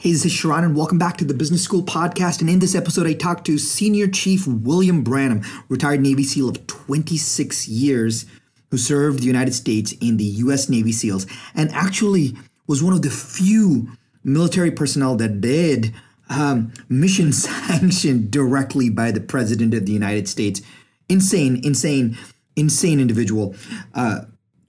Hey, this is Sharran, and welcome back to the Business School Podcast. And in this episode, I talked to Senior Chief William Branum, retired Navy SEAL of 26 years, who served the United States in the U.S. Navy SEALs, and actually was one of the few military personnel that did mission sanctioned directly by the President of the United States. Insane individual.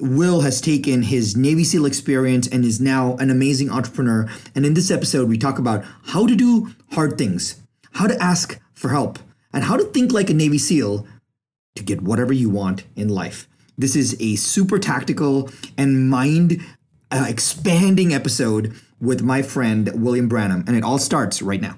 Will has taken his Navy SEAL experience and is now an amazing entrepreneur. And in this episode, we talk about how to do hard things, how to ask for help, and how to think like a Navy SEAL to get whatever you want in life. This is a super tactical and mind-expanding episode with my friend, William Branum. And it all starts right now.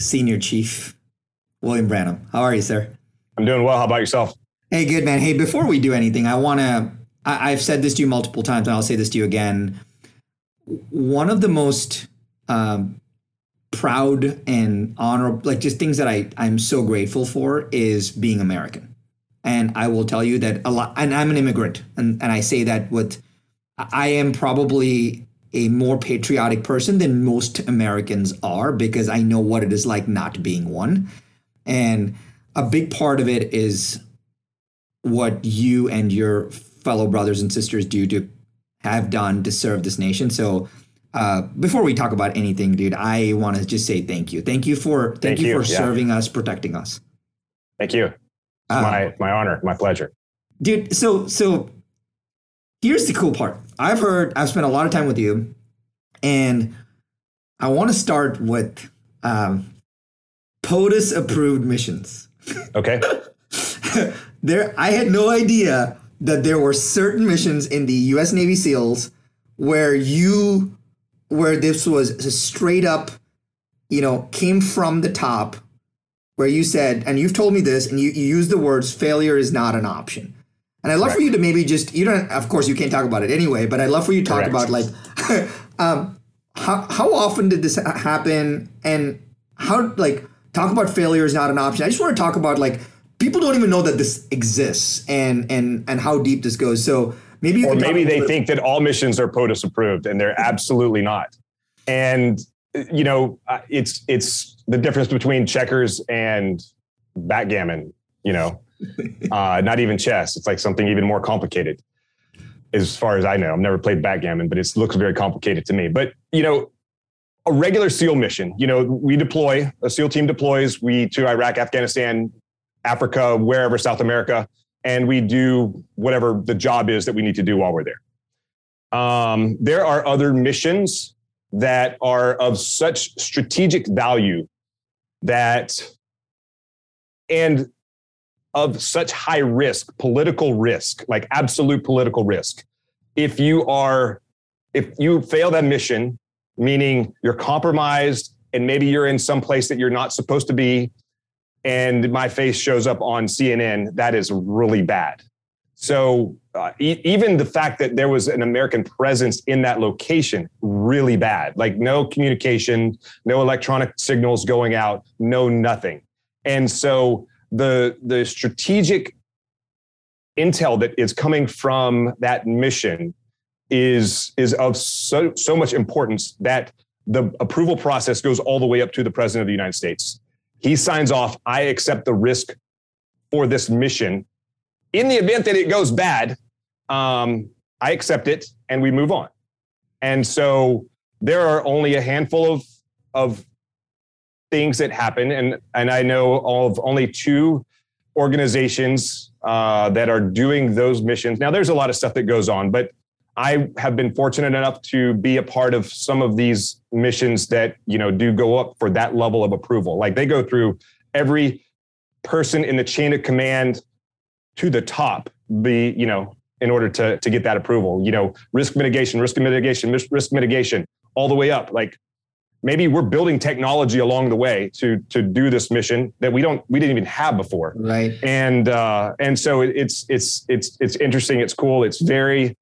Senior Chief William Branum. How are you, sir? I'm doing well. How about yourself? Hey, good, man. Hey, before we do anything, I've said this to you multiple times, and I'll say this to you again. One of the most proud and honorable, just things that I'm so grateful for is being American. And I will tell you that a lot, and I'm an immigrant, and I say that I am probably a more patriotic person than most Americans are, because I know what it is like not being one. And a big part of it is what you and your fellow brothers and sisters have done to serve this nation. So before we talk about anything, dude, I want to just say thank you. Thank you for serving us, protecting us. Thank you. My honor, my pleasure. Dude, so here's the cool part. I've spent a lot of time with you, and I want to start with POTUS approved missions. Okay. I had no idea that there were certain missions in the U.S. Navy SEALs where this was a straight up, came from the top, where you said, and you've told me this, and you use the words, failure is not an option. And I'd love for you to maybe of course you can't talk about it anyway, but I'd love for you to talk about how often did this happen, and how, talk about failure is not an option. I just want to talk about people don't even know that this exists and how deep this goes. So maybe they think that all missions are POTUS approved, and they're absolutely not. And, it's the difference between checkers and backgammon, not even chess. It's something even more complicated, as far as I know. I've never played backgammon, but it looks very complicated to me. But, a regular SEAL mission, we deploy, a SEAL team deploys, we to Iraq, Afghanistan, Africa, wherever, South America, and we do whatever the job is that we need to do while we're there. There are other missions that are of such strategic value and of such high risk, political risk, absolute political risk. If you fail that mission, meaning you're compromised and maybe you're in some place that you're not supposed to be, and my face shows up on CNN, that is really bad. So even the fact that there was an American presence in that location, really bad. No communication, no electronic signals going out, no nothing. And so the strategic intel that is coming from that mission is of so much importance that the approval process goes all the way up to the President of the United States. He signs off, I accept the risk for this mission. In the event that it goes bad, I accept it and we move on. And so there are only a handful of things that happen. And I know of only two organizations that are doing those missions. Now, there's a lot of stuff that goes on, but I have been fortunate enough to be a part of some of these missions that, you know, do go up for that level of approval. Like they go through every person in the chain of command to the top, you know, in order to get that approval, you know, risk mitigation, all the way up. Like maybe we're building technology along the way to do this mission that we didn't even have before. Right. And so it's interesting. It's cool. It's very,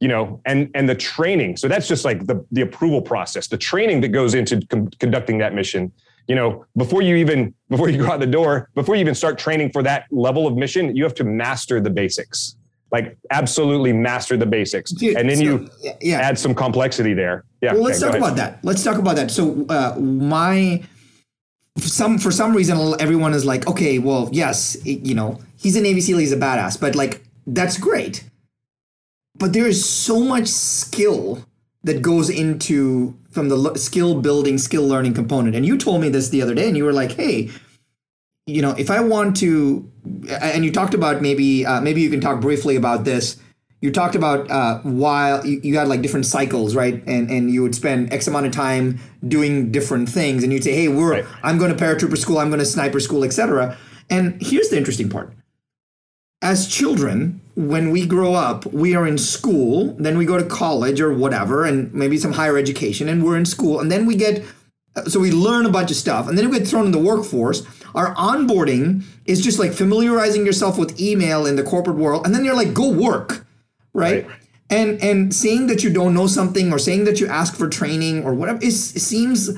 you know, and the training. So that's just like the approval process, the training that goes into conducting that mission. You know, before you go out the door, before you even start training for that level of mission, you have to master the basics, like absolutely master the basics. Dude, and then add some complexity there. Yeah. Well, let's talk about that. So for some reason, everyone is like, okay, well, yes, you know, he's a Navy SEAL, he's a badass, but like, that's great. But there is so much skill that goes into from the skill building, skill learning component. And you told me this the other day and you were like, hey, you know, if I want to, and you talked about maybe you can talk briefly about this. You talked about while you had like different cycles, right? And you would spend X amount of time doing different things and you'd say, hey, I'm going to paratrooper school, I'm going to sniper school, etc. And here's the interesting part. As children, when we grow up, we are in school, then we go to college or whatever, and maybe some higher education, and we're in school, and then we learn a bunch of stuff, and then we get thrown in the workforce. Our onboarding is just like familiarizing yourself with email in the corporate world, and then you're like, go work, right? And saying that you don't know something or saying that you ask for training or whatever, it seems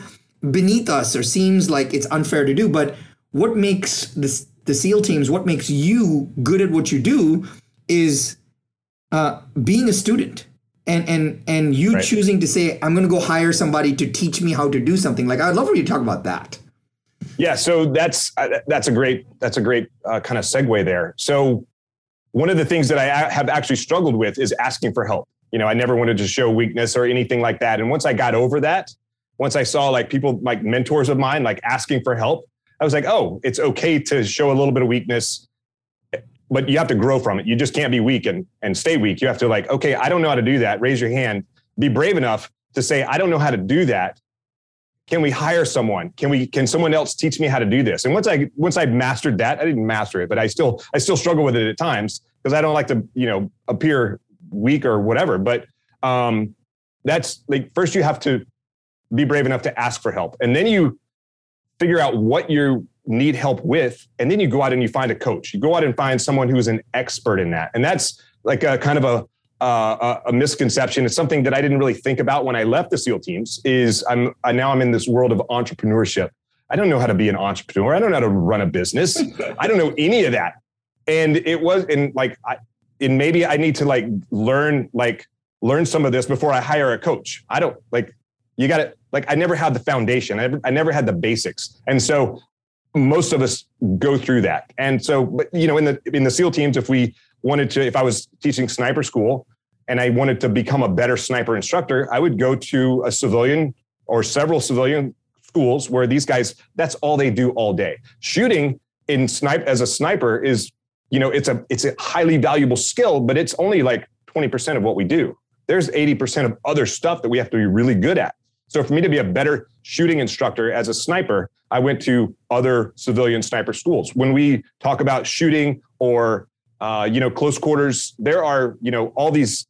beneath us or seems like it's unfair to do, but what makes the SEAL teams, what makes you good at what you do is being a student and you choosing to say, I'm going to go hire somebody to teach me how to do something. Like, I'd love for you to talk about that. Yeah. So that's a great kind of segue there. So one of the things that I have actually struggled with is asking for help. You know, I never wanted to show weakness or anything like that. And once I got over that, once I saw like people, like mentors of mine, like asking for help, I was like, oh, it's okay to show a little bit of weakness, but you have to grow from it. You just can't be weak and stay weak. You have to like, okay, I don't know how to do that. Raise your hand, be brave enough to say, I don't know how to do that. Can we hire someone? Can someone else teach me how to do this? And once I mastered that, I didn't master it, but I still struggle with it at times because I don't like to, you know, appear weak or whatever. But that's like, first you have to be brave enough to ask for help. And then you figure out what you need help with. And then you go out and you find a coach. You go out and find someone who's an expert in that. And that's like a kind of a misconception. It's something that I didn't really think about when I left the SEAL teams is I'm now in this world of entrepreneurship. I don't know how to be an entrepreneur. I don't know how to run a business. I don't know any of that. And maybe I need to like learn some of this before I hire a coach. I don't like, you got it. Like I never had the foundation. I never had the basics. And so most of us go through that. And so, but you know, in the SEAL teams, if I was teaching sniper school and I wanted to become a better sniper instructor, I would go to a civilian or several civilian schools where these guys, that's all they do all day. Shooting as a sniper is, you know, it's a highly valuable skill, but it's only like 20% of what we do. There's 80% of other stuff that we have to be really good at. So for me to be a better shooting instructor as a sniper, I went to other civilian sniper schools. When we talk about shooting or, you know, close quarters, there are, you know, all these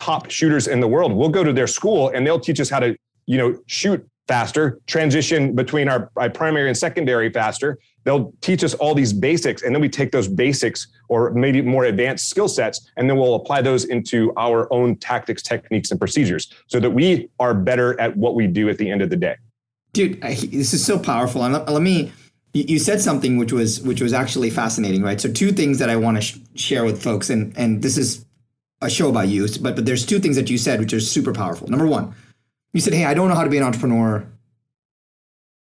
top shooters in the world. We'll go to their school and they'll teach us how to, you know, shoot faster, transition between our primary and secondary faster. They'll teach us all these basics. And then we take those basics or maybe more advanced skill sets, and then we'll apply those into our own tactics, techniques, and procedures so that we are better at what we do at the end of the day. Dude, this is so powerful. And you said something which was actually fascinating, right? So two things that I want to share with folks, and this is a show about you, but there's two things that you said which are super powerful. Number one, you said, hey, I don't know how to be an entrepreneur.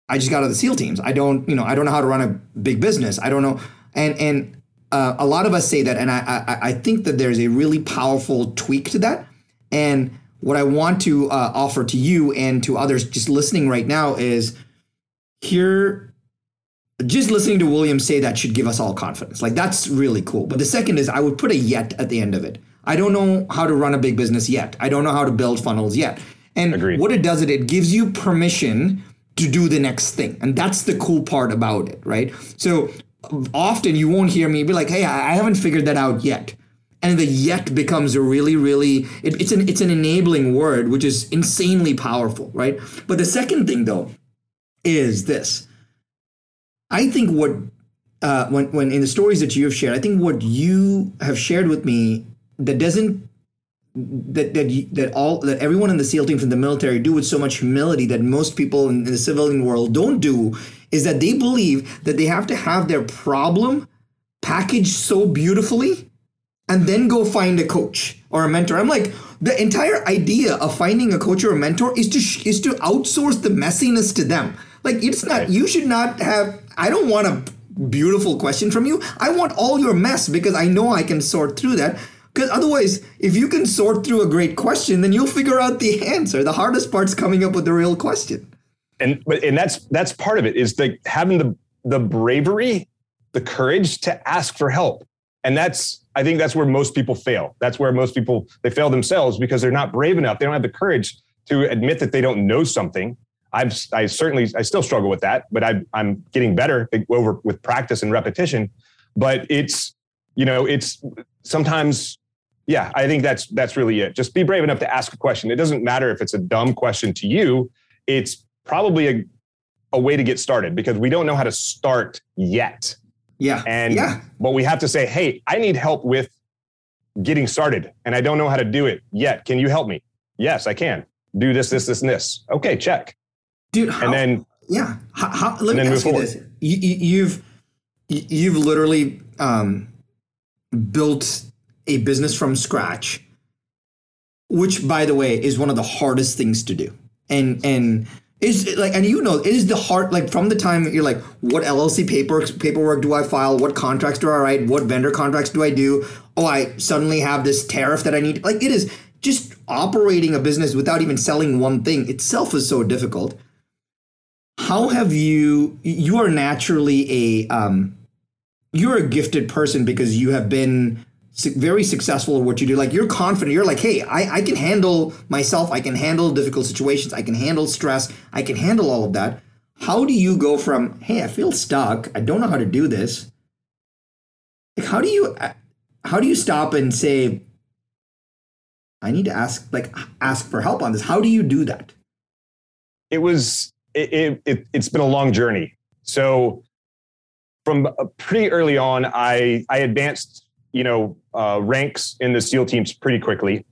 I just got out of the SEAL teams. I don't know how to run a big business. I don't know. And a lot of us say that. And I think that there's a really powerful tweak to that. And what I want to offer to you and to others just listening right now is here. Just listening to William say that should give us all confidence. Like that's really cool. But the second is I would put a yet at the end of it. I don't know how to run a big business yet. I don't know how to build funnels yet. And Agreed. What it does is it gives you permission to do the next thing. And that's the cool part about it, right? So often you won't hear me be like, hey, I haven't figured that out yet. And the yet becomes a it's an enabling word, which is insanely powerful, right? But the second thing, though, is this. I think what when in the stories that you have shared, I think what you have shared with me that doesn't that everyone in the SEAL team from the military do with so much humility that most people in the civilian world don't do is that they believe that they have to have their problem packaged so beautifully and then go find a coach or a mentor. I'm like, the entire idea of finding a coach or a mentor is to outsource the messiness to them. Like, it's not, right. You should not have, I don't want a beautiful question from you. I want all your mess because I know I can sort through that. Because otherwise, if you can sort through a great question, then you'll figure out the answer. The hardest part's coming up with the real question. And that's part of it is like having the bravery, the courage to ask for help. And I think that's where most people fail. That's where most people, they fail themselves because they're not brave enough. They don't have the courage to admit that they don't know something. I still struggle with that, but I'm getting better with practice and repetition. But it's sometimes. Yeah, I think that's really it. Just be brave enough to ask a question. It doesn't matter if it's a dumb question to you. It's probably a way to get started because we don't know how to start yet. Yeah. But we have to say, hey, I need help with getting started and I don't know how to do it yet. Can you help me? Yes, I can. Do this, this, this, and this. Okay, check. Dude, let me ask you this. You've literally built a business from scratch, which, by the way, is one of the hardest things to do. And is like, and you know, it is the hard, like from the time you're like, what LLC paperwork do I file? What contracts do I write? What vendor contracts do I do? Oh, I suddenly have this tariff that I need. Like, it is just operating a business without even selling one thing itself is so difficult. How have you are naturally you're a gifted person because you have been very successful at what you do. Like, you're confident. You're like, hey, I can handle myself. I can handle difficult situations. I can handle stress. I can handle all of that. How do you go from, hey, I feel stuck, I don't know how to do this? Like, how do you stop and say, I need to ask for help on this? How do you do that? It's been a long journey. So from pretty early on, I advanced, ranks in the SEAL teams pretty quickly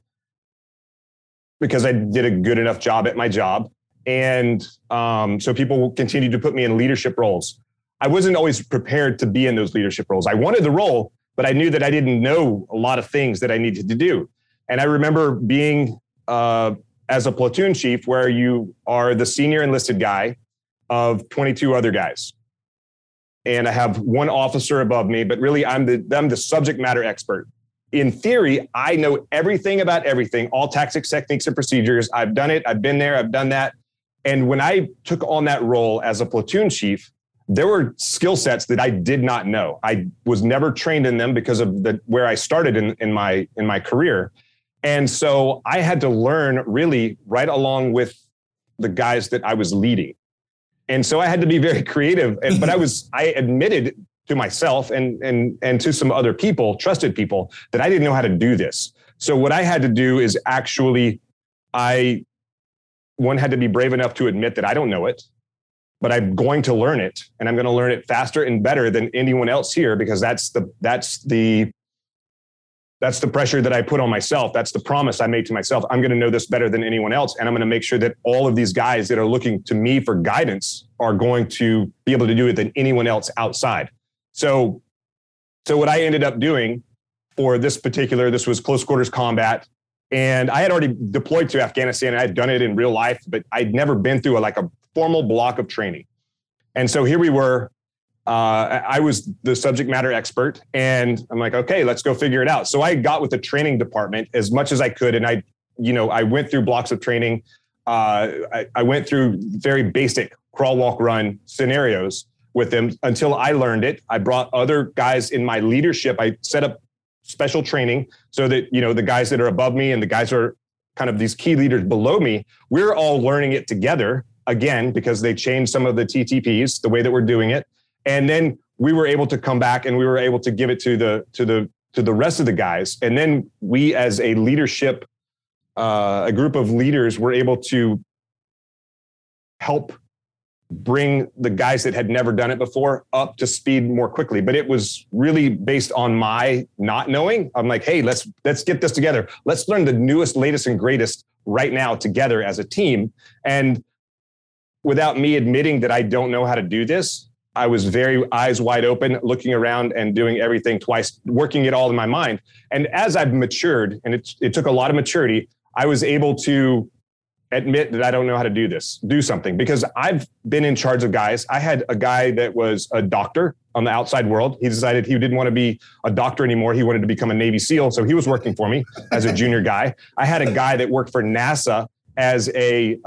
because I did a good enough job at my job. And so people continued to put me in leadership roles. I wasn't always prepared to be in those leadership roles. I wanted the role, but I knew that I didn't know a lot of things that I needed to do. And I remember being as a platoon chief where you are the senior enlisted guy of 22 other guys. And I have one officer above me, but really I'm the subject matter expert. In theory, I know everything about everything, all tactics, techniques, and procedures. I've done it. I've been there. I've done that. And when I took on that role as a platoon chief, there were skill sets that I did not know. I was never trained in them because of where I started in my career. And so I had to learn really right along with the guys that I was leading. And so I had to be very creative, but I admitted to myself and to some other people, trusted people, that I didn't know how to do this. So what I had to do is I had to be brave enough to admit that I don't know it, but I'm going to learn it, and I'm going to learn it faster and better than anyone else here because that's the pressure that I put on myself. That's the promise I made to myself. I'm going to know this better than anyone else. And I'm going to make sure that all of these guys that are looking to me for guidance are going to be able to do it than anyone else outside. So what I ended up doing for this was close quarters combat. And I had already deployed to Afghanistan. And I had done it in real life, but I'd never been through a formal block of training. And so here we were. I was the subject matter expert, and I'm like, okay, let's go figure it out. So I got with the training department as much as I could. And I went through blocks of training. I went through very basic crawl, walk, run scenarios with them until I learned it. I brought other guys in my leadership. I set up special training so that, you know, the guys that are above me and the guys who are kind of these key leaders below me, we're all learning it together again, because they changed some of the TTPs, the way that we're doing it. And then we were able to come back and we were able to give it to the rest of the guys. And then we, as a leadership, a group of leaders, were able to help bring the guys that had never done it before up to speed more quickly. But it was really based on my not knowing. I'm like, hey, let's get this together. Let's learn the newest, latest, and greatest right now together as a team. And without me admitting that I don't know how to do this, I was very eyes wide open, looking around and doing everything twice, working it all in my mind. And as I've matured, and it took a lot of maturity, I was able to admit that I don't know how to do this, do something, because I've been in charge of guys. I had a guy that was a doctor on the outside world. He decided he didn't want to be a doctor anymore. He wanted to become a Navy SEAL. So he was working for me as a junior guy. I had a guy that worked for NASA as an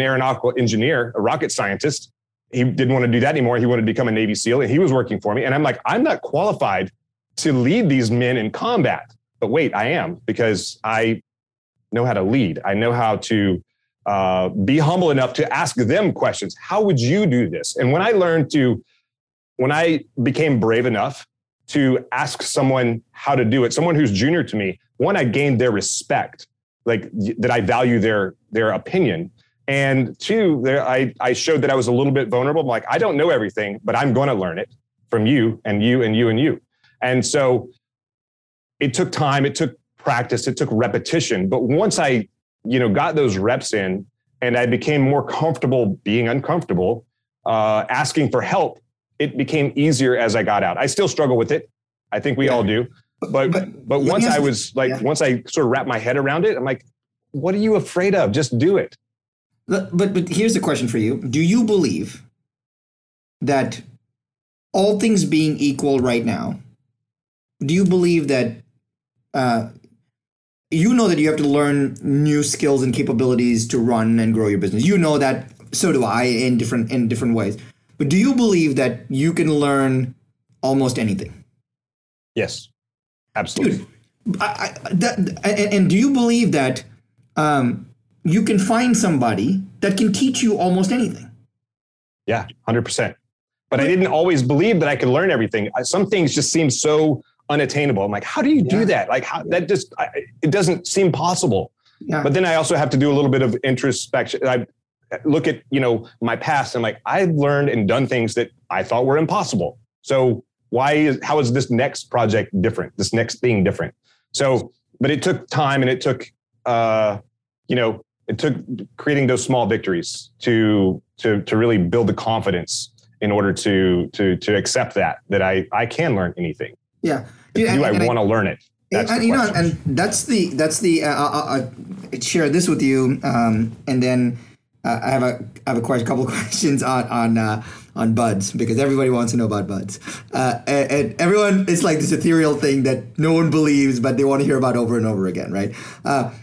aeronautical engineer, a rocket scientist. He didn't want to do that anymore. He wanted to become a Navy SEAL, and he was working for me. And I'm like, I'm not qualified to lead these men in combat. But wait, I am, because I know how to lead. I know how to be humble enough to ask them questions. How would you do this? And when I became brave enough to ask someone how to do it, someone who's junior to me, one, I gained their respect, like that I value their opinion. And two, I showed that I was a little bit vulnerable. I'm like, I don't know everything, but I'm going to learn it from you and you and you and you. And so it took time, it took practice, it took repetition. But once I, got those reps in and I became more comfortable being uncomfortable, asking for help, it became easier as I got out. I still struggle with it. I think we all do. But once I was like, once I sort of wrapped my head around it, I'm like, what are you afraid of? Just do it. But here's the question for you. Do you believe that, all things being equal right now, do you believe that that you have to learn new skills and capabilities to run and grow your business? You know that, so do I, in different ways. But do you believe that you can learn almost anything? Yes, absolutely. Dude, and do you believe that you can find somebody that can teach you almost anything? Yeah, 100%. But I didn't always believe that I could learn everything. Some things just seem so unattainable. I'm like, how do you do that? Like, how that just, it doesn't seem possible. Yeah. But then I also have to do a little bit of introspection. I look at, my past. I'm like, I've learned and done things that I thought were impossible. So how is this next project different? This next thing different? So, but it took time, and it took, it took creating those small victories to really build the confidence in order to accept that I can learn anything. Yeah. I want to learn it? That's the question. And that's the I'll share this with you, and then I have a couple of questions on BUDs, because everybody wants to know about BUDs. And everyone, it's like this ethereal thing that no one believes, but they want to hear about over and over again, right?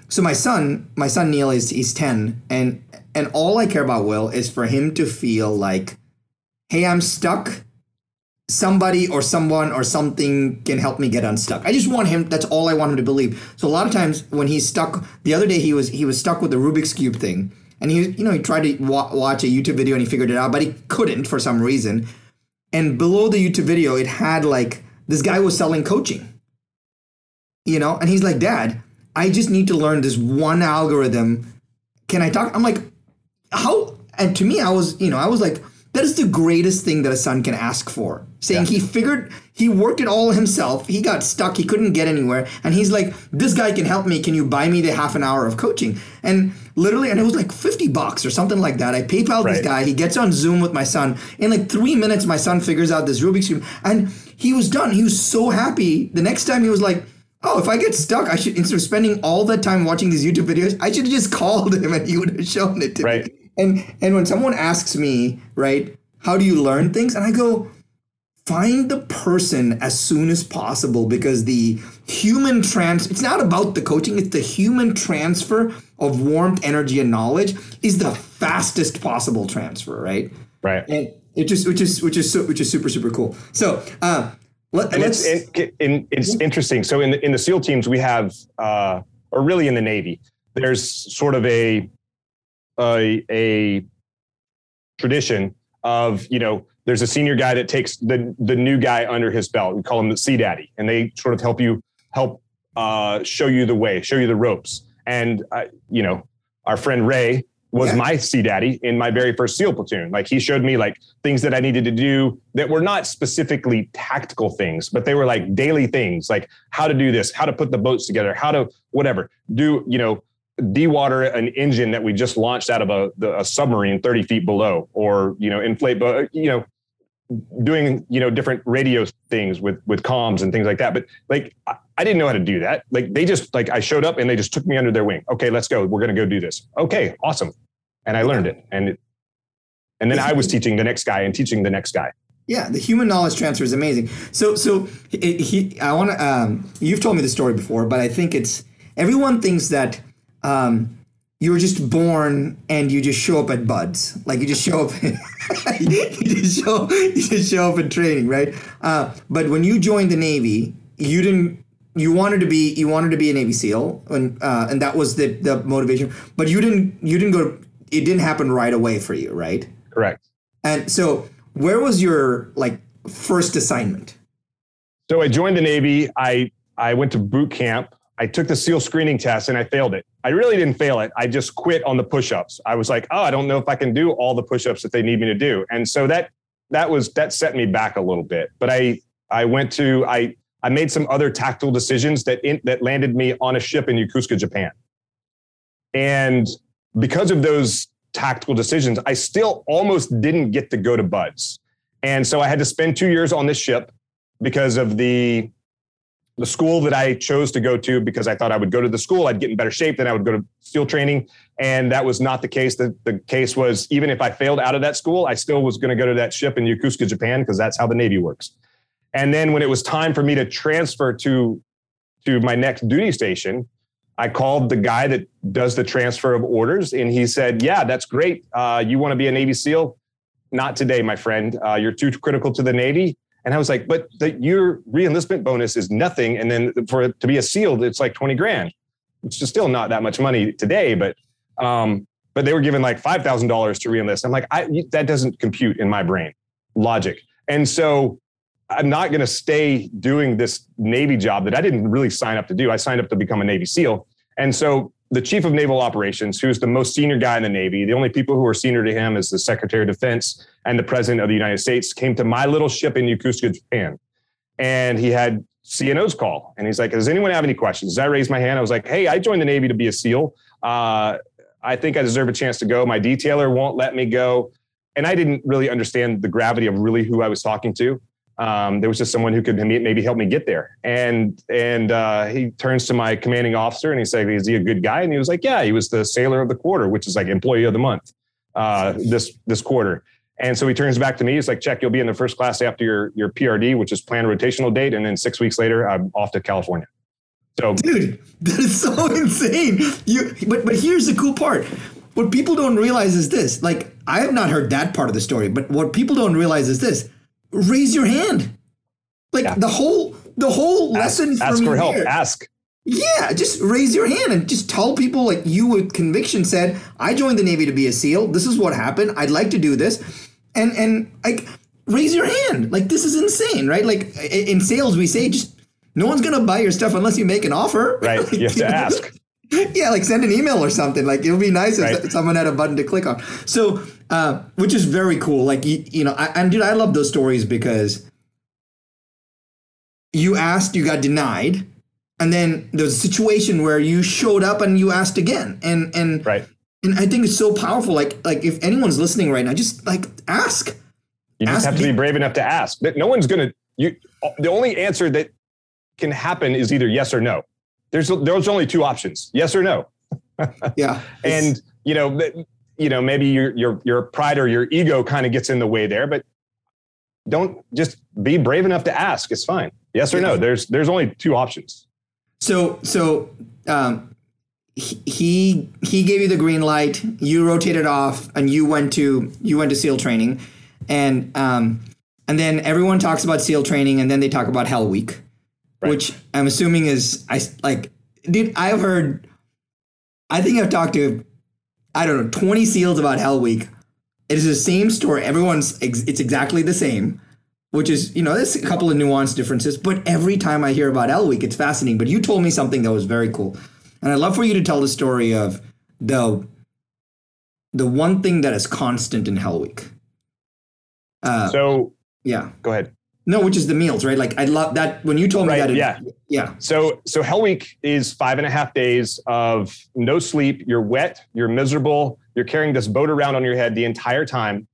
So my son Neil is 10, and all I care about, Will, is for him to feel like, hey, I'm stuck. Somebody or someone or something can help me get unstuck. I just want him, that's all I want him to believe. So a lot of times when he's stuck, the other day he was stuck with the Rubik's Cube thing. And he tried to watch a YouTube video and he figured it out, but he couldn't for some reason. And below the YouTube video, it had like, this guy was selling coaching, and he's like, Dad, I just need to learn this one algorithm. Can I talk? I'm like, how? And to me, I was like, that is the greatest thing that a son can ask for, saying he worked it all himself. He got stuck. He couldn't get anywhere. And he's like, this guy can help me. Can you buy me the half an hour of coaching? And literally, and it was like $50 or something like that. I PayPal'd this guy. He gets on Zoom with my son. In like 3 minutes, my son figures out this Rubik's Cube. And he was done. He was so happy. The next time he was like, oh, if I get stuck, instead of spending all that time watching these YouTube videos, I should have just called him and he would have shown it to me. And when someone asks me, right, how do you learn things? And I go, find the person as soon as possible, because the human it's not about the coaching, it's the human transfer of warmth, energy, and knowledge is the fastest possible transfer, right? Right. And it just, which is super, super cool. So It's interesting. So in the SEAL teams, we have, or really in the Navy, there's sort of a tradition of, you know, there's a senior guy that takes the new guy under his belt. We call him the Sea Daddy, and they sort of help show you the way, show you the ropes. And you know, our friend Ray was my Sea Daddy in my very first SEAL platoon. Like, he showed me like things that I needed to do that were not specifically tactical things, but they were like daily things, like how to do this, how to put the boats together, how to whatever, do, you know, de-water an engine that we just launched out of a submarine 30 feet below, or, you know, inflate, you know, doing, you know, different radio things with comms and things like that. But like, I didn't know how to do that. Like, they just, like, I showed up and they just took me under their wing. Okay, let's go. We're going to go do this. Okay, awesome. And I learned it. And then I was teaching the next guy and teaching the next guy. Yeah, the human knowledge transfer is amazing. So I want to, you've told me the story before, but I think it's, everyone thinks that you were just born and you just show up at BUDs. Like, you just show up, you just show up at training, right? But when you joined the Navy, you wanted to be a Navy SEAL, and that was the motivation, but it didn't happen right away for you, right? Correct. And so where was your like first assignment? So I joined the Navy. I went to boot camp. I took the SEAL screening test and I failed it. I really didn't fail it. I just quit on the push-ups. I was like, oh, I don't know if I can do all the push-ups that they need me to do. And so that set me back a little bit, but I made some other tactical decisions that landed me on a ship in Yokosuka, Japan. And because of those tactical decisions, I still almost didn't get to go to BUDS. And so I had to spend 2 years on this ship because of the school that I chose to go to, because I thought I would go to the school, I'd get in better shape, then I would go to SEAL training. And that was not the case. The case was, even if I failed out of that school, I still was going to go to that ship in Yokosuka, Japan, because that's how the Navy works. And then when it was time for me to transfer to my next duty station, I called the guy that does the transfer of orders. And he said, yeah, that's great. You want to be a Navy SEAL? Not today, my friend. You're too critical to the Navy. And I was like, but your re-enlistment bonus is nothing. And then to be a SEAL, it's like $20,000, which is still not that much money today. But they were given like $5,000 to re-enlist. I'm like, that doesn't compute in my brain logic. And so I'm not going to stay doing this Navy job that I didn't really sign up to do. I signed up to become a Navy SEAL. And so the Chief of Naval Operations, who's the most senior guy in the Navy, the only people who are senior to him is the Secretary of Defense and the President of the United States, came to my little ship in Yokosuka, Japan. And he had CNO's call. And he's like, does anyone have any questions? As I raised my hand, I was like, hey, I joined the Navy to be a SEAL. I think I deserve a chance to go. My detailer won't let me go. And I didn't really understand the gravity of really who I was talking to. There was just someone who could maybe help me get there. And he turns to my commanding officer and he said, is he a good guy? And he was like, yeah, he was the sailor of the quarter, which is like employee of the month, this quarter. And so he turns back to me. He's like, check, you'll be in the first class after your PRD, which is planned rotational date. And then 6 weeks later, I'm off to California. So, dude, that is so insane. But here's the cool part. What people don't realize is this, like, I have not heard that part of the story, but what people don't realize is this. Raise your hand. Like, the whole lesson. Ask for help. Ask. Yeah. Just raise your hand and just tell people, like, you with conviction said, I joined the Navy to be a SEAL. This is what happened. I'd like to do this. And like, raise your hand. Like, this is insane, right? Like, in sales, we say, just no one's going to buy your stuff unless you make an offer. Right. Like, you have to ask. Yeah. Like, send an email or something. Like, it would be nice if someone had a button to click on. So, which is very cool. Like, dude, I love those stories because you asked, you got denied. And then there's a situation where you showed up and you asked again. And I think it's so powerful. Like if anyone's listening right now, just like ask. You just have to be brave enough to ask. That no one's going to, the only answer that can happen is either yes or no. There's only two options, yes or no. Yeah. And you know, maybe your pride or your ego kind of gets in the way there, but don't, just be brave enough to ask. It's fine. Yes or no. There's only two options. So, he gave you the green light, you rotated off and you went to SEAL training. And, And then everyone talks about SEAL training, and then they talk about Hell Week, right, which I'm assuming is, dude, I've heard, I think I've talked to, 20 SEALs about Hell Week. It is the same story. It's exactly the same, which is, there's a couple of nuanced differences, but every time I hear about Hell Week, it's fascinating. But you told me something that was very cool. And I'd love for you to tell the story of the one thing that is constant in Hell Week. Yeah. Go ahead. No, which is the meals, right? Like I love that when you told me that. Yeah. So Hell Week is 5.5 days of no sleep. You're wet, you're miserable, you're carrying this boat around on your head the entire time.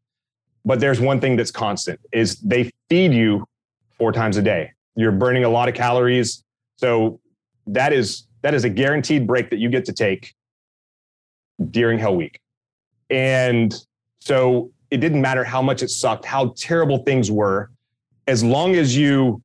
But there's one thing that's constant is they feed you 4 times a day. You're burning a lot of calories. So that is a guaranteed break that you get to take during Hell Week. And so it didn't matter how much it sucked, how terrible things were. As long as all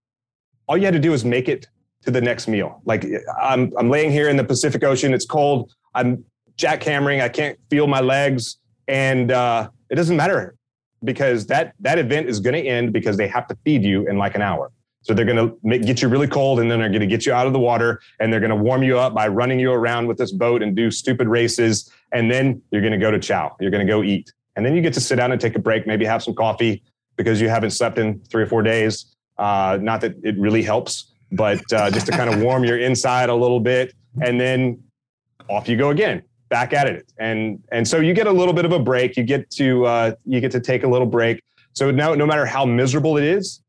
you had to do is make it to the next meal. Like I'm laying here in the Pacific Ocean. It's cold. I'm jackhammering. I can't feel my legs. And it doesn't matter because that event is going to end because they have to feed you in like an hour. So they're going to get you really cold, and then they're going to get you out of the water, and they're going to warm you up by running you around with this boat and do stupid races. And then you're going to go to chow. You're going to go eat. And then you get to sit down and take a break, maybe have some coffee, because you haven't slept in 3 or 4 days. Not that it really helps, but just to kind of warm your inside a little bit. And then off you go again, back at it. And so you get a little bit of a break. You get to take a little break. So now, no matter how miserable it is,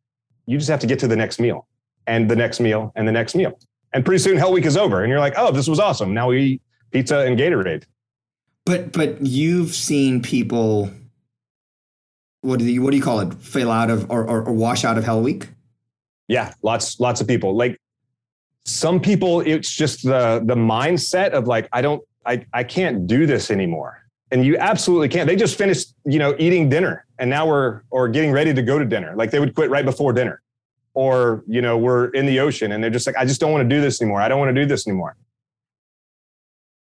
you just have to get to the next meal and the next meal and the next meal. And pretty soon Hell Week is over. And you're like, oh, this was awesome. Now we eat pizza and Gatorade. But you've seen people... What do you call it? Fail out of or wash out of Hell Week? Yeah, lots of people. Like some people, it's just the mindset of like, I can't do this anymore. And you absolutely can't. They just finished, eating dinner, and now we're getting ready to go to dinner. Like they would quit right before dinner, or we're in the ocean and they're just like, I just don't want to do this anymore. I don't want to do this anymore.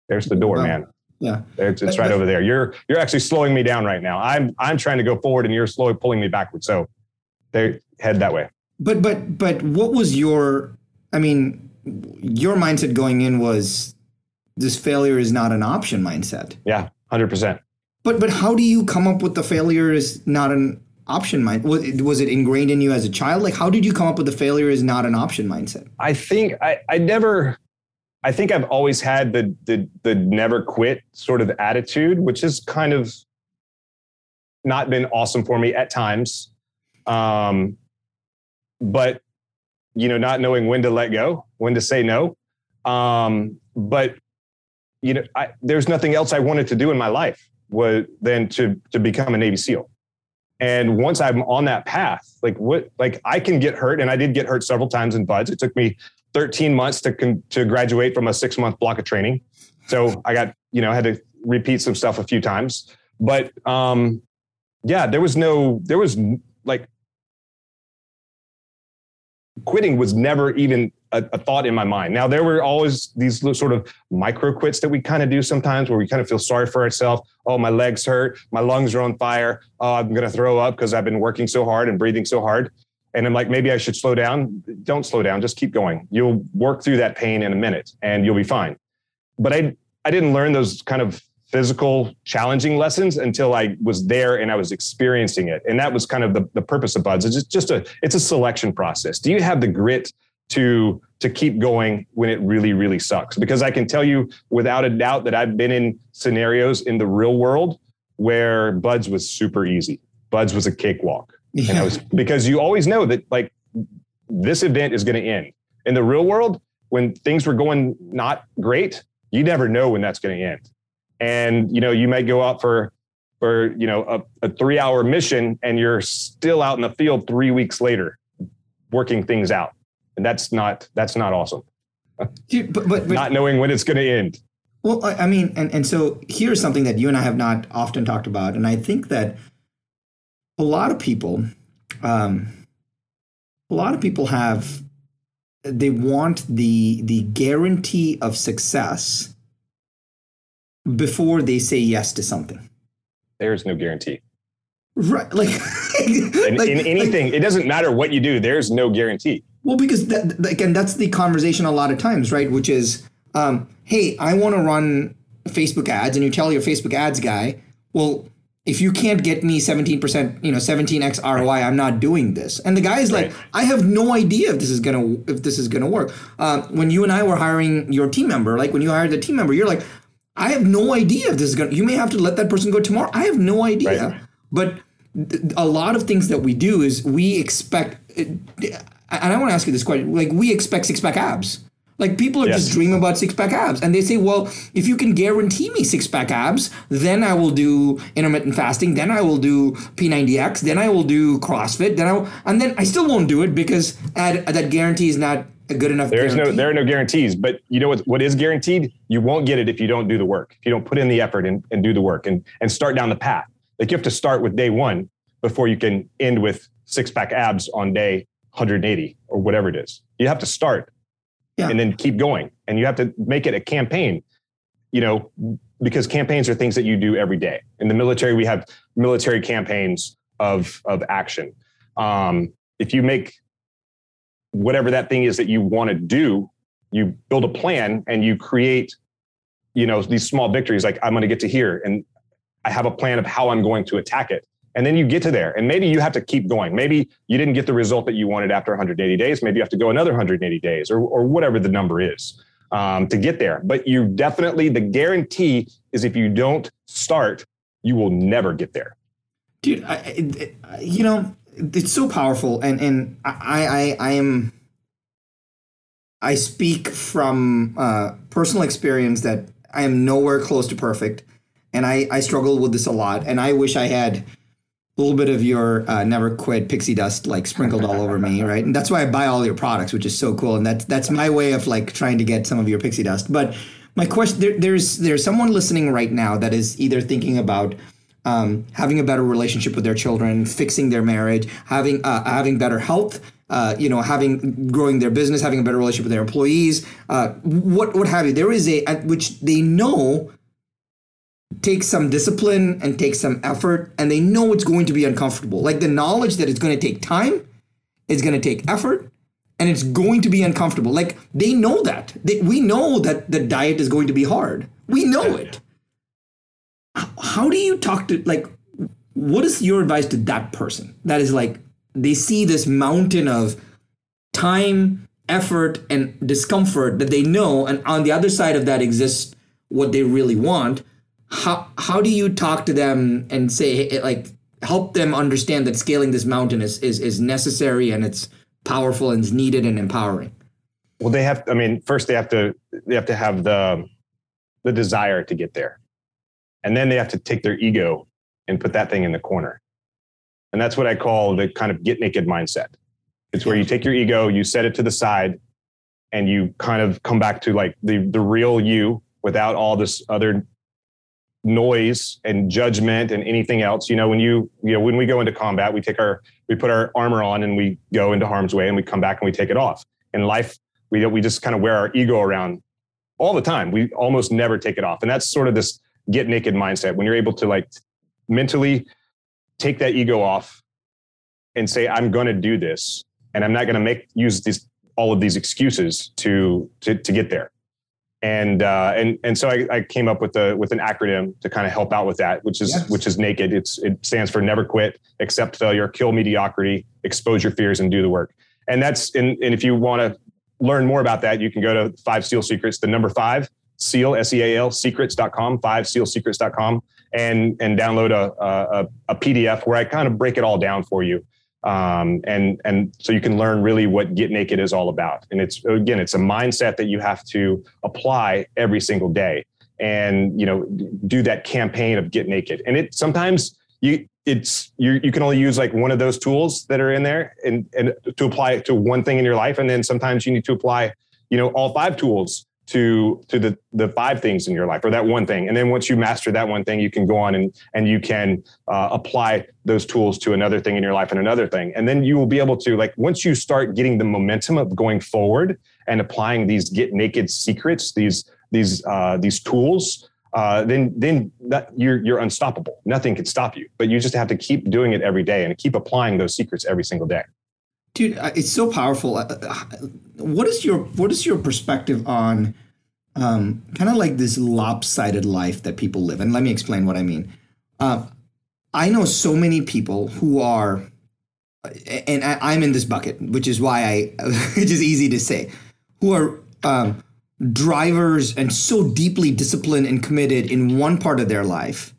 There's the door, man. Yeah, it's right over there. You're actually slowing me down right now. I'm trying to go forward, and you're slowly pulling me backwards. So they head that way. But what was your mindset going in was this failure is not an option mindset. Yeah, 100%. But how do you come up with the failure is not an option mindset? Was it ingrained in you as a child? Like, how did you come up with the failure is not an option mindset? I think I think I've always had the never quit sort of attitude, which has kind of not been awesome for me at times. But, not knowing when to let go, when to say no. There's nothing else I wanted to do in my life than to become a Navy SEAL. And once I'm on that path, I can get hurt. And I did get hurt several times in BUDs. It took me 13 months to graduate from a 6-month block of training. So I got, had to repeat some stuff a few times, but quitting was never even a thought in my mind. Now there were always these sort of micro quits that we kind of do sometimes where we kind of feel sorry for ourselves. Oh, my legs hurt. My lungs are on fire. Oh, I'm going to throw up because I've been working so hard and breathing so hard. And I'm like, maybe I should slow down. Don't slow down. Just keep going. You'll work through that pain in a minute and you'll be fine. But I didn't learn those kind of physical challenging lessons until I was there and I was experiencing it. And that was kind of the purpose of BUDs. It's just a selection process. Do you have the grit to keep going when it really, really sucks? Because I can tell you without a doubt that I've been in scenarios in the real world where BUDs was super easy. BUDs was a cakewalk. Yeah. And because you always know that like this event is going to end. In the real world, when things were going not great, you never know when that's going to end. And, you might go out for a 3-hour mission and you're still out in the field 3 weeks later working things out. And that's not awesome. Dude, but not knowing when it's going to end. Well, so here's something that you and I have not often talked about. And I think that a lot of people have, they want the guarantee of success before they say yes to something. There is no guarantee. Right. Like In anything, it doesn't matter what you do. There's no guarantee. Well, because again, that's the conversation a lot of times, right? Which is, hey, I want to run Facebook ads, and you tell your Facebook ads guy, well, if you can't get me 17%, 17x ROI, I'm not doing this. And the guy is like, I have no idea if this is gonna work. When you and I were hiring your team member, like when you hired the team member, you're like, I have no idea if this is gonna. You may have to let that person go tomorrow. I have no idea. Right. But a lot of things that we do is we expect. And I want to ask you this question: like, we expect six-pack abs. Like, people are just dreaming about six-pack abs. And they say, well, if you can guarantee me six-pack abs, then I will do intermittent fasting. Then I will do P90X. Then I will do CrossFit. And then I still won't do it because that guarantee is not a good enough guarantee. There are no guarantees. But you know what is guaranteed? You won't get it if you don't do the work. If you don't put in the effort and do the work and start down the path. Like, you have to start with day one before you can end with six-pack abs on day 180 or whatever it is. You have to start. Yeah. And then keep going. And you have to make it a campaign, because campaigns are things that you do every day. In the military, we have military campaigns of action. If you make whatever that thing is that you want to do, you build a plan and you create, these small victories. Like, I'm going to get to here and I have a plan of how I'm going to attack it. And then you get to there, and maybe you have to keep going. Maybe you didn't get the result that you wanted after 180 days. Maybe you have to go another 180 days or whatever the number is to get there. But you definitely, the guarantee is if you don't start, you will never get there. Dude, it's so powerful. And I speak from personal experience that I am nowhere close to perfect. And I struggle with this a lot. And I wish I had a little bit of your never quit pixie dust like sprinkled all over me, right? And that's why I buy all your products, which is so cool. And that's my way of like trying to get some of your pixie dust. But my question, there's someone listening right now that is either thinking about having a better relationship with their children, fixing their marriage, having better health, growing their business, having a better relationship with their employees, what have you. There is which they know takes some discipline and takes some effort, and they know it's going to be uncomfortable. Like, the knowledge that it's going to take time, it's going to take effort, and it's going to be uncomfortable. Like, they know that. We know that the diet is going to be hard. We know it. How do you talk to, like, what is your advice to that person that is like, they see this mountain of time, effort, and discomfort that they know, and on the other side of that exists what they really want. How do you talk to them and say, like, help them understand that scaling this mountain is necessary and it's powerful and it's needed and empowering? Well, first they have to have the desire to get there, and then they have to take their ego and put that thing in the corner. And that's what I call the kind of get naked mindset. It's where you take your ego, you set it to the side, and you kind of come back to like the real you without all this other noise and judgment and anything else. When we go into combat, we put our armor on and we go into harm's way, and we come back and we take it off. In life, we just kind of wear our ego around all the time. We almost never take it off. And that's sort of this get naked mindset. When you're able to like mentally take that ego off and say, I'm going to do this, and I'm not going to use all of these excuses to get there. And so I came up with an acronym to kind of help out with that, which is NAKED. It stands for never quit, accept failure, kill mediocrity, expose your fears, and do the work. And and if you want to learn more about that, you can go to 5 Seal Secrets, the number 5 Seal SEAL secrets.com, 5 Seal Secrets.com, and download a PDF where I kind of break it all down for you. And so you can learn really what Get Naked is all about. And it's a mindset that you have to apply every single day and, do that campaign of Get Naked. And it sometimes you can only use like one of those tools that are in there and to apply it to one thing in your life. And then sometimes you need to apply, all 5 tools to the 5 things in your life, or that one thing. And then once you master that one thing, you can go on and you can apply those tools to another thing in your life and another thing. And then you will be able to, like, once you start getting the momentum of going forward and applying these get naked secrets, these tools, then that you're unstoppable. Nothing can stop you, but you just have to keep doing it every day and keep applying those secrets every single day. Dude, it's so powerful. What is your perspective on kind of like this lopsided life that people live? And let me explain what I mean. I know so many people who are, and I'm in this bucket, which is why which is easy to say, who are drivers and so deeply disciplined and committed in one part of their life,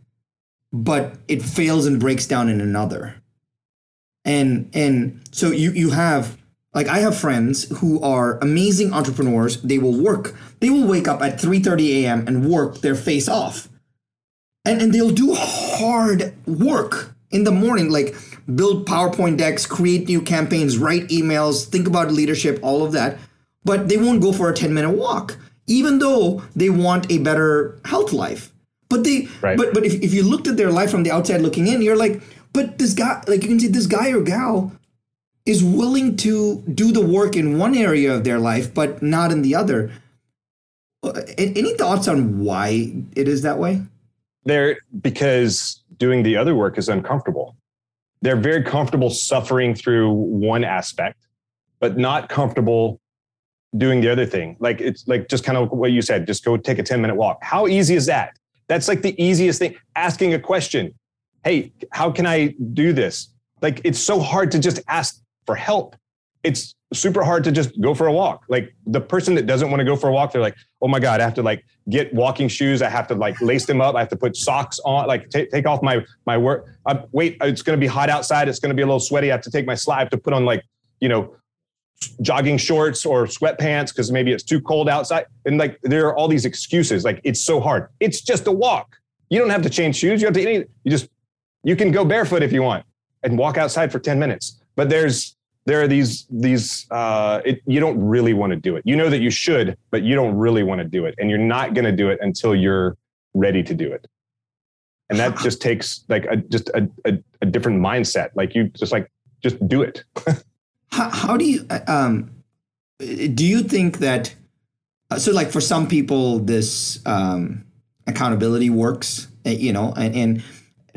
but it fails and breaks down in another. And so you have, like, I have friends who are amazing entrepreneurs. They will wake up at 3:30 a.m. and work their face off. And they'll do hard work in the morning, like build PowerPoint decks, create new campaigns, write emails, think about leadership, all of that. But they won't go for a 10-minute walk, even though they want a better health life. But but if you looked at their life from the outside looking in, you're like, but this guy, like, you can see this guy or gal is willing to do the work in one area of their life, but not in the other. Any thoughts on why it is that way? Because doing the other work is uncomfortable. They're very comfortable suffering through one aspect, but not comfortable doing the other thing. Like, it's like just kind of what you said, just go take a 10-minute walk. How easy is that? That's like the easiest thing. Asking a question. Hey, how can I do this? Like, it's so hard to just ask for help. It's super hard to just go for a walk. Like, the person that doesn't want to go for a walk, they're like, oh my God, I have to like get walking shoes. I have to like lace them up. I have to put socks on, like take off my work. Wait, it's going to be hot outside. It's going to be a little sweaty. I have to take my slide. I have to put on like, jogging shorts or sweatpants because maybe it's too cold outside. And like, there are all these excuses. Like, it's so hard. It's just a walk. You don't have to change shoes. You can go barefoot if you want and walk outside for 10 minutes. But there are these you don't really want to do it. You know that you should, but you don't really want to do it. And you're not going to do it until you're ready to do it. And that just takes like a different mindset. Like, you just do it. How do you, do you think that, so like for some people, this accountability works, and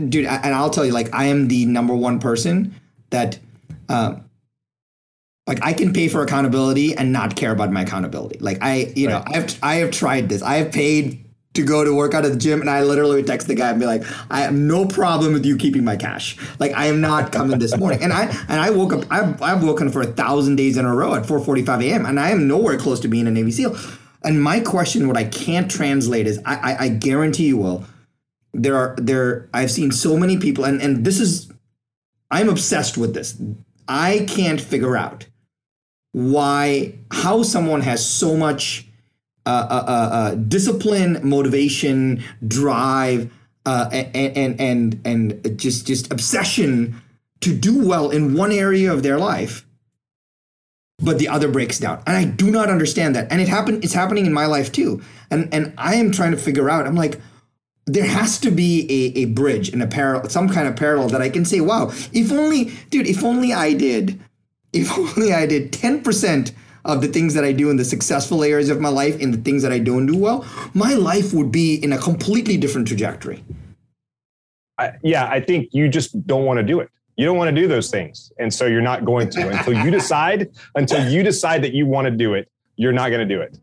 dude, and I'll tell you, like, I am the number one person that, like, I can pay for accountability and not care about my accountability. Like, I have tried this. I have paid to go to work out at the gym, and I literally would text the guy and be like, I have no problem with you keeping my cash. Like, I am not coming this morning. And I woke up, I've woken for 1,000 days in a row at 4:45 a.m. and I am nowhere close to being a Navy SEAL. And my question, what I can't translate is, I guarantee you will, I've seen so many people, and this is, I'm obsessed with this. I can't figure out how someone has so much discipline, motivation, drive, and just obsession to do well in one area of their life, but the other breaks down. And I do not understand that. And it's happening in my life too. And I am trying to figure out, I'm like, there has to be a bridge and some kind of parallel that I can say, wow, if only I did 10% of the things that I do in the successful areas of my life, in the things that I don't do well, my life would be in a completely different trajectory. I think you just don't want to do it. You don't want to do those things. And so you're not going to, until you decide that you want to do it, you're not going to do it.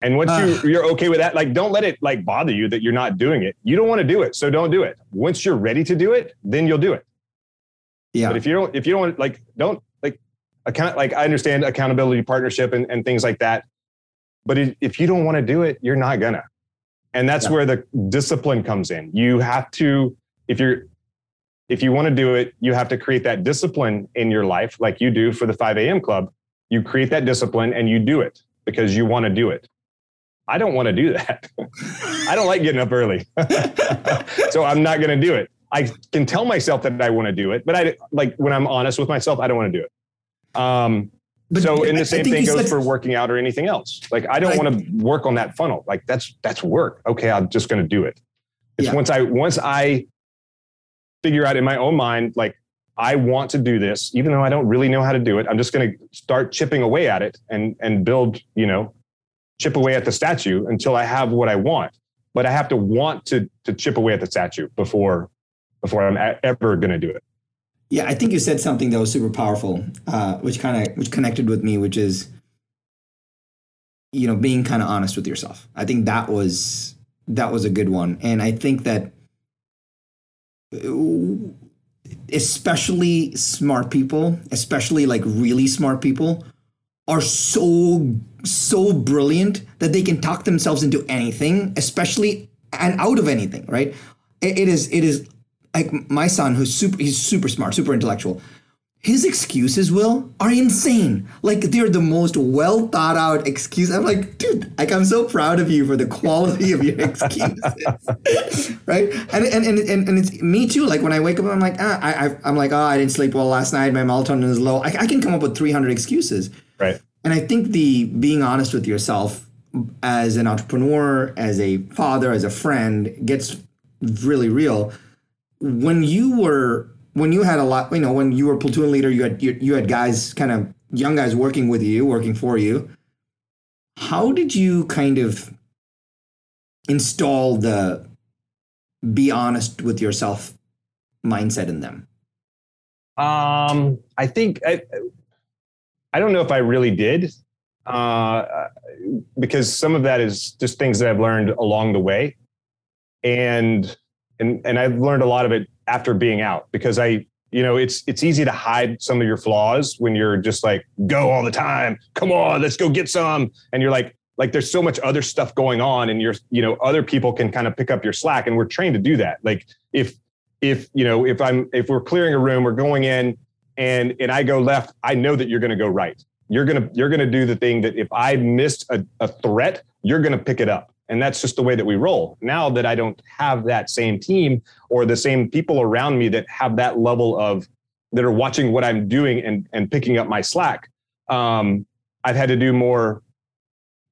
And once you're okay with that, like, don't let it like bother you that you're not doing it. You don't want to do it, so don't do it. Once you're ready to do it, then you'll do it. Yeah. But if you don't, I understand accountability, partnership, and things like that. But if you don't want to do it, you're not gonna. And that's where the discipline comes in. You have to, if you want to do it, you have to create that discipline in your life, like you do for the 5 a.m. club. You create that discipline and you do it because you want to do it. I don't want to do that. I don't like getting up early. So I'm not going to do it. I can tell myself that I want to do it, but when I'm honest with myself, I don't want to do it. The same thing goes for working out or anything else. Like, I don't want to work on that funnel. Like, that's work. Okay, I'm just going to do it. It's once I figure out in my own mind, like, I want to do this, even though I don't really know how to do it. I'm just going to start chipping away at it and build, chip away at the statue until I have what I want. but I have to want to chip away at the statue before I'm ever going to do it. Yeah, I think you said something that was super powerful, which connected with me, which is, being kind of honest with yourself. I think that was a good one. And I think that especially smart people, especially like really smart people, are so brilliant that they can talk themselves into anything, especially and out of anything, right? It is like my son, who's super smart, super intellectual. His excuses, Will, are insane. Like, they're the most well thought out excuse. I'm like, dude, like, I'm so proud of you for the quality of your excuses, right? And it's me too. Like, when I wake up, I'm like, I didn't sleep well last night. My melatonin is low. I can come up with 300 excuses, right? And I think the being honest with yourself as an entrepreneur, as a father, as a friend gets really real. When you were platoon leader, you had guys, kind of young guys working with you, working for you. How did you kind of install the be honest with yourself mindset in them? I think I don't know if I really did, because some of that is just things that I've learned along the way. And I've learned a lot of it after being out, because it's easy to hide some of your flaws when you're just like, go all the time. Come on, let's go get some. And you're like there's so much other stuff going on, and other people can kind of pick up your slack. And we're trained to do that. Like if we're clearing a room, we're going in and I go left, I know that you're going to go right. You're going to do the thing that if I missed a threat, you're going to pick it up. And that's just the way that we roll. Now that I don't have that same team or the same people around me that have that level of, that are watching what I'm doing and picking up my slack, I've had to do more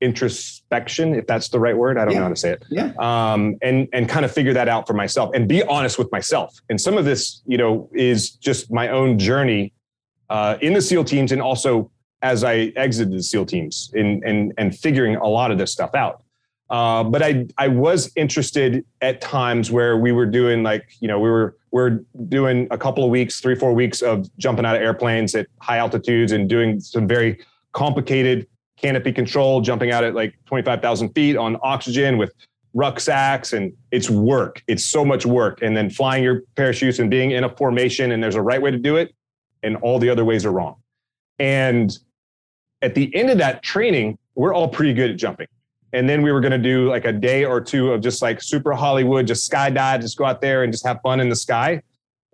introspection, if that's the right word. I don't know how to say it. Yeah. And kind of figure that out for myself and be honest with myself. And some of this, is just my own journey in the SEAL teams, and also as I exited the SEAL teams and figuring a lot of this stuff out. But I was interested at times where we were doing we're doing a couple of weeks, 3-4 weeks of jumping out of airplanes at high altitudes and doing some very complicated canopy control, jumping out at like 25,000 feet on oxygen with rucksacks, and it's work. It's so much work. And then flying your parachutes and being in a formation, and there's a right way to do it, and all the other ways are wrong. And at the end of that training, we're all pretty good at jumping. And then we were going to do like a day or two of just like super Hollywood, just skydive, just go out there and just have fun in the sky.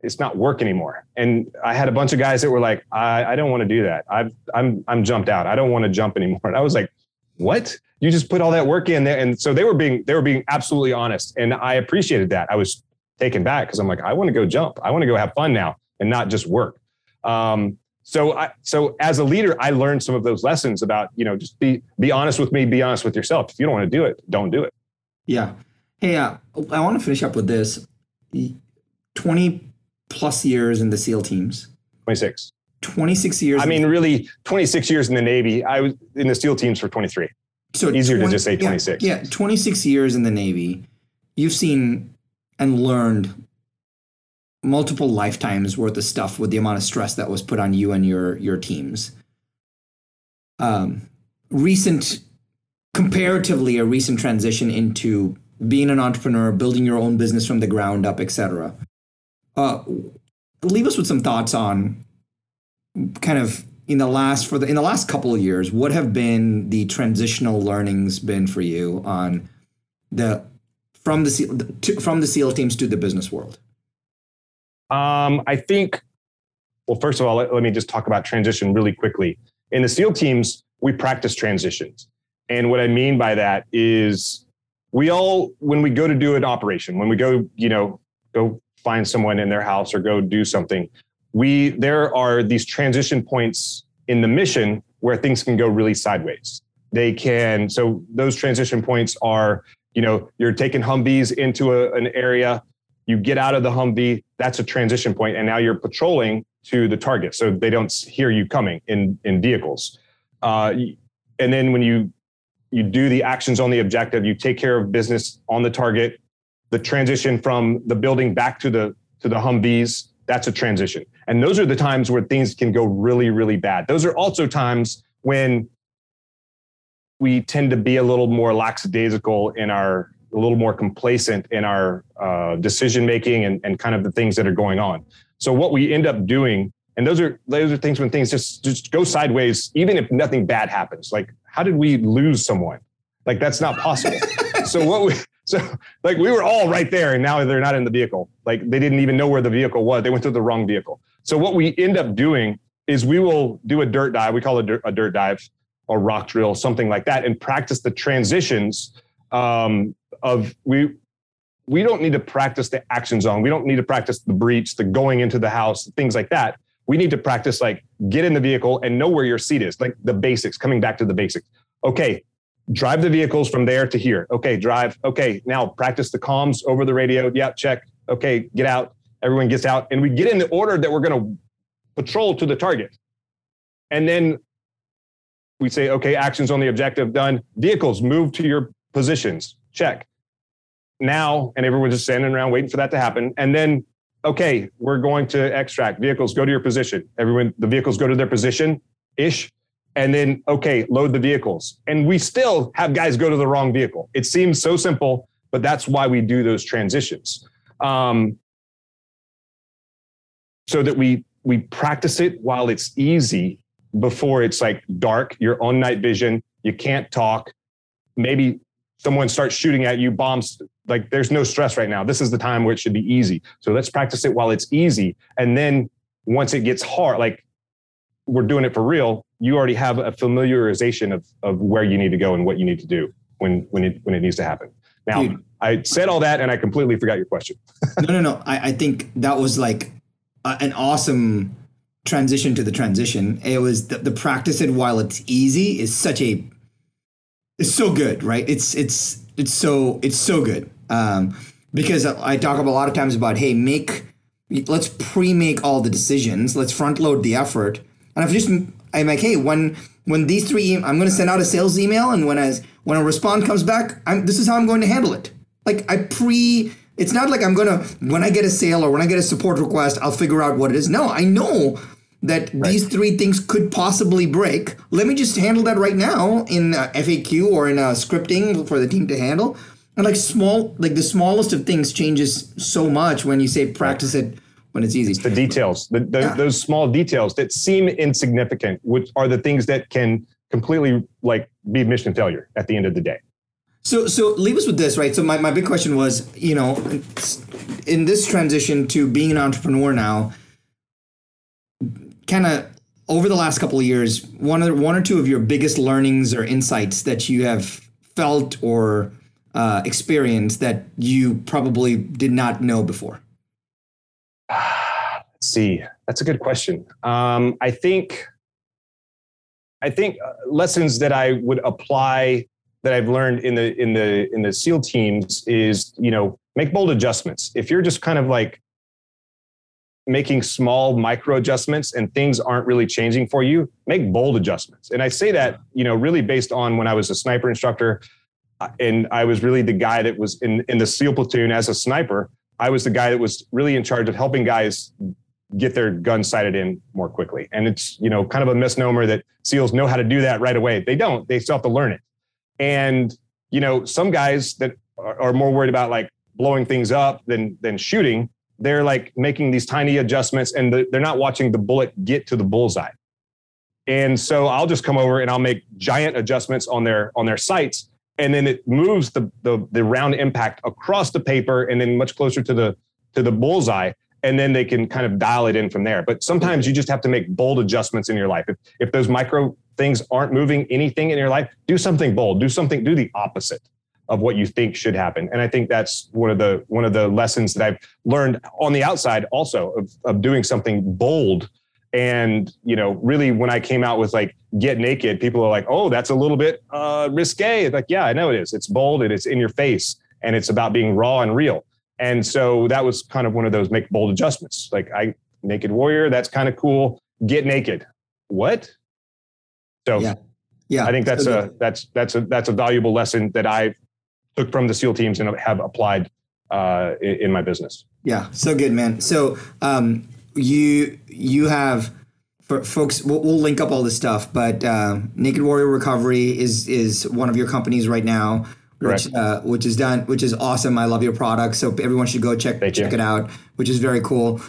It's not work anymore. And I had a bunch of guys that were like, I don't want to do that. I'm jumped out. I don't want to jump anymore. And I was like, what? You just put all that work in there. And so they were being absolutely honest. And I appreciated that. I was taken back because I'm like, I want to go jump. I want to go have fun now and not just work. So as a leader, I learned some of those lessons about, just be honest with me, be honest with yourself. If you don't want to do it, don't do it. Yeah. Hey, I want to finish up with this. 20 plus years in the SEAL teams. 26 years. I mean, really 26 years in the Navy. I was in the SEAL teams for 23. So easier to just say 26. Yeah. 26 years in the Navy. You've seen and learned multiple lifetimes worth of stuff with the amount of stress that was put on you and your teams. Comparatively, a recent transition into being an entrepreneur, building your own business from the ground up, etc. Leave us with some thoughts on kind of in the last couple of years, what have been the transitional learnings been for you on from the SEAL teams to the business world? I think, well, first of all, let me just talk about transition really quickly. In the SEAL teams, we practice transitions. And what I mean by that is when we go to do an operation, when we go, go find someone in their house or go do something, there are these transition points in the mission where things can go really sideways. So those transition points are, you're taking Humvees into an area. You get out of the Humvee, that's a transition point, and now you're patrolling to the target, so they don't hear you coming in vehicles. And then when you you do the actions on the objective, you take care of business on the target. The transition from the building back to the Humvees, that's a transition. And those are the times where things can go really, really bad. Those are also times when we tend to be a little more lackadaisical in our, a little more complacent in our decision-making and kind of the things that are going on. So what we end up doing, and those are things when things just go sideways, even if nothing bad happens. Like, how did we lose someone? Like, that's not possible. So we were all right there and now they're not in the vehicle. Like, they didn't even know where the vehicle was. They went through the wrong vehicle. So what we end up doing is we will do a dirt dive. We call it a dirt dive or rock drill, something like that, and practice the transitions we don't need to practice the action zone. We don't need to practice the breach, the going into the house, things like that. We need to practice, like, get in the vehicle and know where your seat is, like the basics, coming back to the basics. Okay, drive the vehicles from there to here. Okay, drive. Okay, now practice the comms over the radio. Yeah, check. Okay, get out. Everyone gets out. And we get in the order that we're going to patrol to the target. And then we say, okay, actions on the objective done. Vehicles, move to your positions. Check. Now, and everyone's just standing around waiting for that to happen. And then, okay, we're going to extract. Vehicles, go to your position. Everyone, the vehicles go to their position-ish. And then, okay, load the vehicles. And we still have guys go to the wrong vehicle. It seems so simple, but that's why we do those transitions. So that we practice it while it's easy before it's like dark, you're on night vision, you can't talk. Maybe someone starts shooting at you, bombs, like there's no stress right now. This is the time where it should be easy. So let's practice it while it's easy. And then once it gets hard, like we're doing it for real, you already have a familiarization of where you need to go and what you need to do when it needs to happen. Now, dude, I said all that and I completely forgot your question. No. I think that was like an awesome transition to the transition. It was the practice it while it's easy is it's so good, right? It's so good. Because I talk a lot of times about, hey, let's pre-make all the decisions. Let's front load the effort. And I'm like, hey, when these three, I'm going to send out a sales email. And when a response comes back, this is how I'm going to handle it. Like it's not like I'm going to, when I get a sale or when I get a support request, I'll figure out what it is. No, I know that these three things could possibly break. Let me just handle that right now in FAQ or in scripting for the team to handle. And the smallest of things changes so much when you say practice it when it's easy. It's the details, those small details that seem insignificant, which are the things that can completely like be mission failure at the end of the day. So leave us with this, right? So my big question was, in this transition to being an entrepreneur now, kind of over the last couple of years, one or two of your biggest learnings or insights that you have felt or experienced that you probably did not know before? Let's see. That's a good question. I think lessons that I would apply that I've learned in the SEAL teams is, make bold adjustments. If you're just kind of like making small micro adjustments and things aren't really changing for you, make bold adjustments. And I say that, really based on when I was a sniper instructor and I was really the guy that was in the SEAL platoon as a sniper. I was the guy that was really in charge of helping guys get their gun sighted in more quickly. And it's, kind of a misnomer that SEALs know how to do that right away. They don't, they still have to learn it. And, some guys that are more worried about like blowing things up than shooting, they're like making these tiny adjustments and they're not watching the bullet get to the bullseye. And so I'll just come over and I'll make giant adjustments on their sights. And then it moves the round impact across the paper and then much closer to the bullseye. And then they can kind of dial it in from there. But sometimes you just have to make bold adjustments in your life. If those micro things aren't moving anything in your life, do something bold, do the opposite of what you think should happen. And I think that's one of the lessons that I've learned on the outside also of doing something bold. And, really when I came out with like Get Naked, people are like, oh, that's a little bit risque. Like, yeah, I know it is. It's bold and it's in your face and it's about being raw and real. And so that was kind of one of those make bold adjustments. Like Naked Warrior, that's kind of cool. Get naked. What? So yeah. Yeah, I think that's a valuable lesson that I took from the SEAL teams and have applied in my business. Yeah, so good, man. So you have, for folks, we'll link up all this stuff, but Naked Warrior Recovery is one of your companies right now, which is awesome. I love your product. So everyone should go check it out, which is very cool.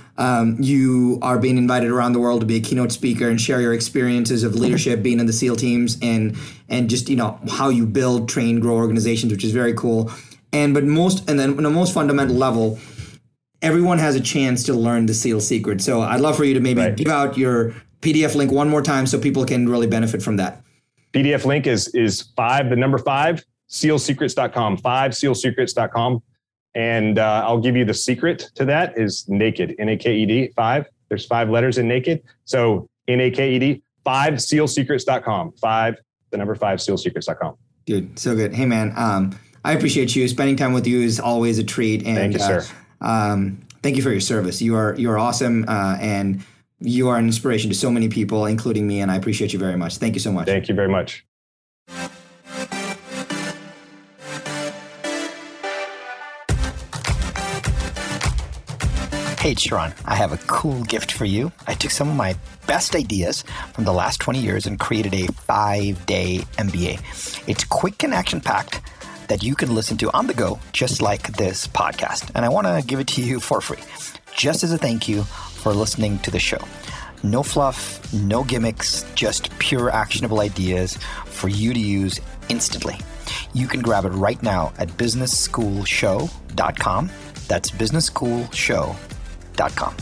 You are being invited around the world to be a keynote speaker and share your experiences of leadership, being in the SEAL teams, and just, you know, how you build, train, grow organizations, which is very cool. But then on the most fundamental level, everyone has a chance to learn the SEAL secret. So I'd love for you to maybe give out your PDF link one more time so people can really benefit from that. PDF link is 5 sealsecrets.com, 5sealsecrets.com. And I'll give you the secret to that is naked, NAKED, 5. There's 5 letters in naked. So NAKED, 5sealsecrets.com, 5 sealsecrets.com. Dude, so good. Hey, man, I appreciate you. Spending time with you is always a treat. And thank you, sir. Thank you for your service. You are awesome. And you are an inspiration to so many people, including me. And I appreciate you very much. Thank you so much. Thank you very much. Hey, Sharran, I have a cool gift for you. I took some of my best ideas from the last 20 years and created a 5-day MBA. It's quick and action-packed that you can listen to on the go, just like this podcast. And I want to give it to you for free, just as a thank you for listening to the show. No fluff, no gimmicks, just pure actionable ideas for you to use instantly. You can grab it right now at businessschoolshow.com. That's businessschoolshow.com.